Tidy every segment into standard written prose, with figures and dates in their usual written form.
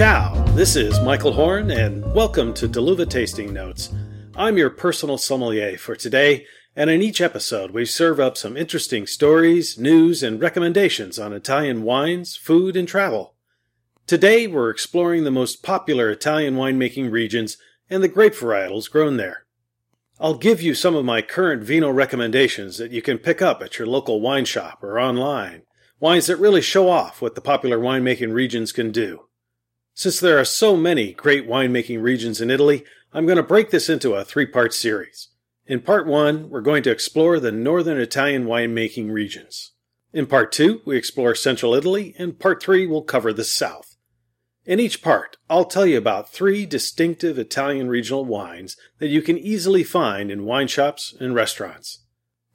Ciao, this is Michael Horn, and welcome to Deluva Tasting Notes. I'm your personal sommelier for today, and in each episode we serve up some interesting stories, news, and recommendations on Italian wines, food, and travel. Today we're exploring the most popular Italian winemaking regions and the grape varietals grown there. I'll give you some of my current vino recommendations that you can pick up at your local wine shop or online, wines that really show off what the popular winemaking regions can do. Since there are so many great winemaking regions in Italy, I'm going to break this into a three-part series. In Part 1, we're going to explore the northern Italian winemaking regions. In Part 2, we explore central Italy, and Part 3 will cover the south. In each part, I'll tell you about three distinctive Italian regional wines that you can easily find in wine shops and restaurants.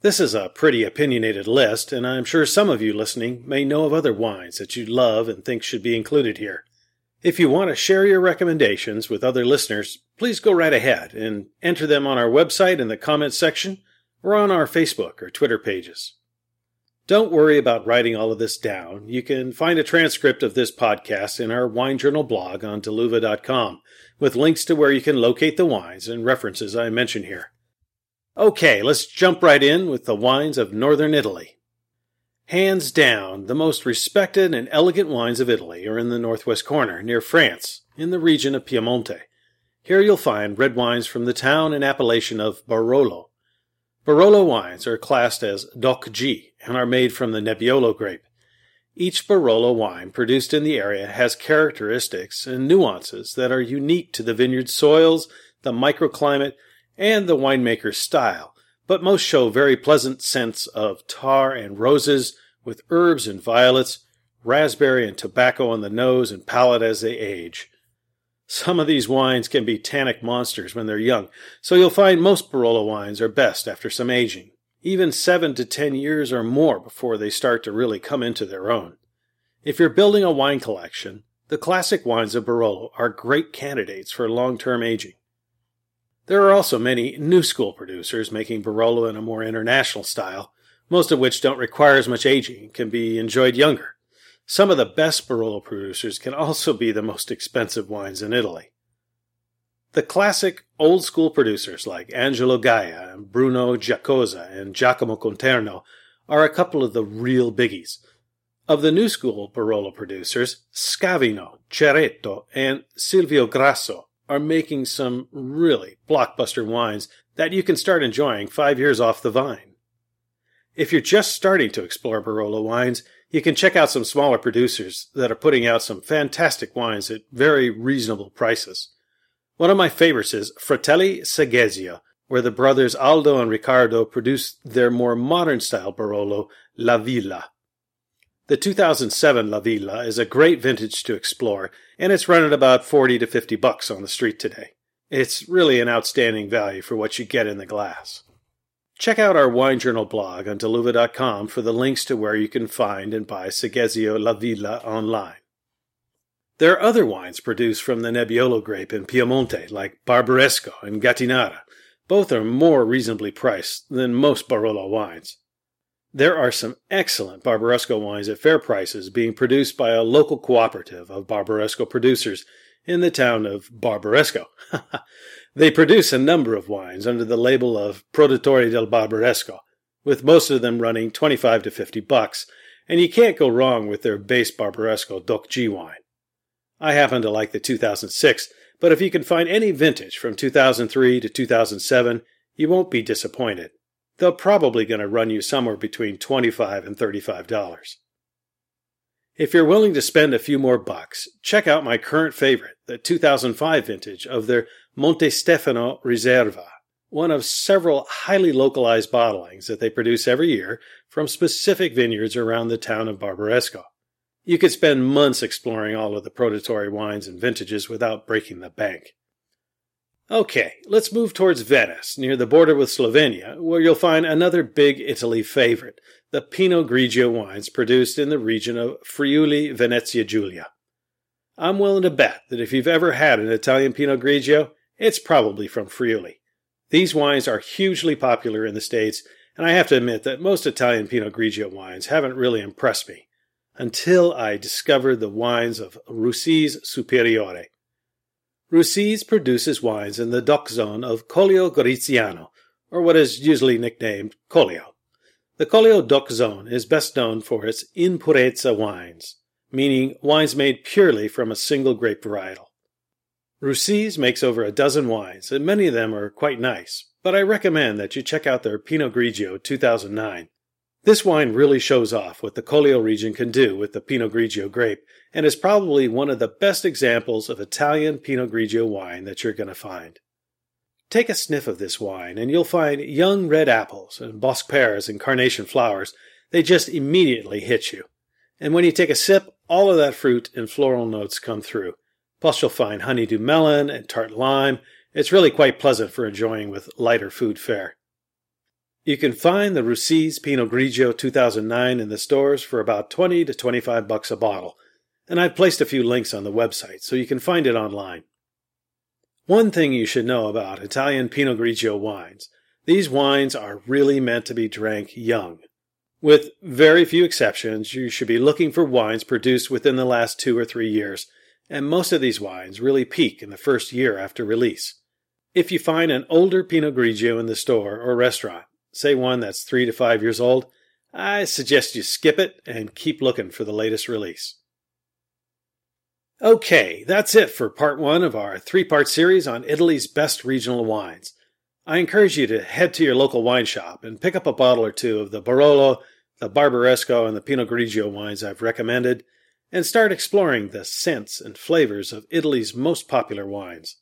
This is a pretty opinionated list, and I'm sure some of you listening may know of other wines that you love and think should be included here. If you want to share your recommendations with other listeners, please go right ahead and enter them on our website in the comments section or on our Facebook or Twitter pages. Don't worry about writing all of this down. You can find a transcript of this podcast in our wine journal blog on deluva.com with links to where you can locate the wines and references I mention here. Okay, let's jump right in with the wines of northern Italy. Hands down, the most respected and elegant wines of Italy are in the northwest corner, near France, in the region of Piemonte. Here you'll find red wines from the town and appellation of Barolo. Barolo wines are classed as DOCG and are made from the Nebbiolo grape. Each Barolo wine produced in the area has characteristics and nuances that are unique to the vineyard soils, the microclimate, and the winemaker's style, but most show very pleasant scents of tar and roses with herbs and violets, raspberry and tobacco on the nose and palate as they age. Some of these wines can be tannic monsters when they're young, so you'll find most Barolo wines are best after some aging, even 7 to 10 years or more before they start to really come into their own. If you're building a wine collection, the classic wines of Barolo are great candidates for long-term aging. There are also many new school producers making Barolo in a more international style, most of which don't require as much aging and can be enjoyed younger. Some of the best Barolo producers can also be the most expensive wines in Italy. The classic old school producers like Angelo Gaja and Bruno Giacosa and Giacomo Conterno are a couple of the real biggies. Of the new school Barolo producers, Scavino, Ceretto, and Silvio Grasso are making some really blockbuster wines that you can start enjoying 5 years off the vine. If you're just starting to explore Barolo wines, you can check out some smaller producers that are putting out some fantastic wines at very reasonable prices. One of my favorites is Fratelli Seghesio, where the brothers Aldo and Riccardo produced their more modern-style Barolo, La Villa. The 2007 La Villa is a great vintage to explore, and it's running about $40 to $50 on the street today. It's really an outstanding value for what you get in the glass. Check out our wine journal blog on deluva.com for the links to where you can find and buy Seghesio La Villa online. There are other wines produced from the Nebbiolo grape in Piemonte, like Barbaresco and Gattinara. Both are more reasonably priced than most Barolo wines. There are some excellent Barbaresco wines at fair prices being produced by a local cooperative of Barbaresco producers in the town of Barbaresco. They produce a number of wines under the label of Produttori del Barbaresco, with most of them running $25 to $50, and you can't go wrong with their base Barbaresco DOCG wine. I happen to like the 2006, but if you can find any vintage from 2003 to 2007, you won't be disappointed. They're probably going to run you somewhere between $25 and $35. If you're willing to spend a few more bucks, check out my current favorite, the 2005 vintage of their Monte Stefano Riserva, one of several highly localized bottlings that they produce every year from specific vineyards around the town of Barbaresco. You could spend months exploring all of the Produttori wines and vintages without breaking the bank. Okay, let's move towards Venice, near the border with Slovenia, where you'll find another big Italy favorite, the Pinot Grigio wines produced in the region of Friuli Venezia Giulia. I'm willing to bet that if you've ever had an Italian Pinot Grigio, it's probably from Friuli. These wines are hugely popular in the States, and I have to admit that most Italian Pinot Grigio wines haven't really impressed me. until I discovered the wines of Russiz Superiore. Russiz produces wines in the DOC zone of Collio Goriziano, or what is usually nicknamed Collio. The Collio DOC zone is best known for its impurezza wines, meaning wines made purely from a single grape varietal. Russiz makes over a dozen wines, and many of them are quite nice, but I recommend that you check out their Pinot Grigio 2009. This wine really shows off what the Collio region can do with the Pinot Grigio grape, and is probably one of the best examples of Italian Pinot Grigio wine that you're going to find. Take a sniff of this wine, and you'll find young red apples and bosc pears and carnation flowers. They just immediately hit you. And when you take a sip, all of that fruit and floral notes come through. Plus you'll find honeydew melon and tart lime. It's really quite pleasant for enjoying with lighter food fare. You can find the Russiz Pinot Grigio 2009 in the stores for about $20 to $25 a bottle, and I've placed a few links on the website so you can find it online. One thing you should know about Italian Pinot Grigio wines: these wines are really meant to be drank young. With very few exceptions, you should be looking for wines produced within the last 2 or 3 years, and most of these wines really peak in the first year after release. If you find an older Pinot Grigio in the store or restaurant, say one that's 3 to 5 years old, I suggest you skip it and keep looking for the latest release. Okay, that's it for part one of our three-part series on Italy's best regional wines. I encourage you to head to your local wine shop and pick up a bottle or two of the Barolo, the Barbaresco, and the Pinot Grigio wines I've recommended, and start exploring the scents and flavors of Italy's most popular wines.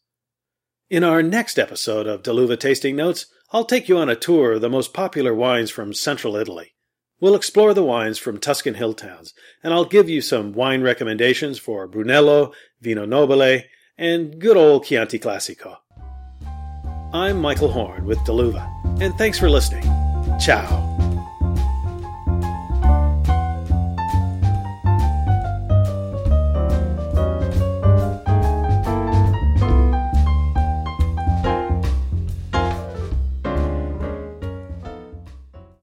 In our next episode of Deluva Tasting Notes, I'll take you on a tour of the most popular wines from central Italy. We'll explore the wines from Tuscan hill towns, and I'll give you some wine recommendations for Brunello, Vino Nobile, and good old Chianti Classico. I'm Michael Horn with Deluva, and thanks for listening. Ciao.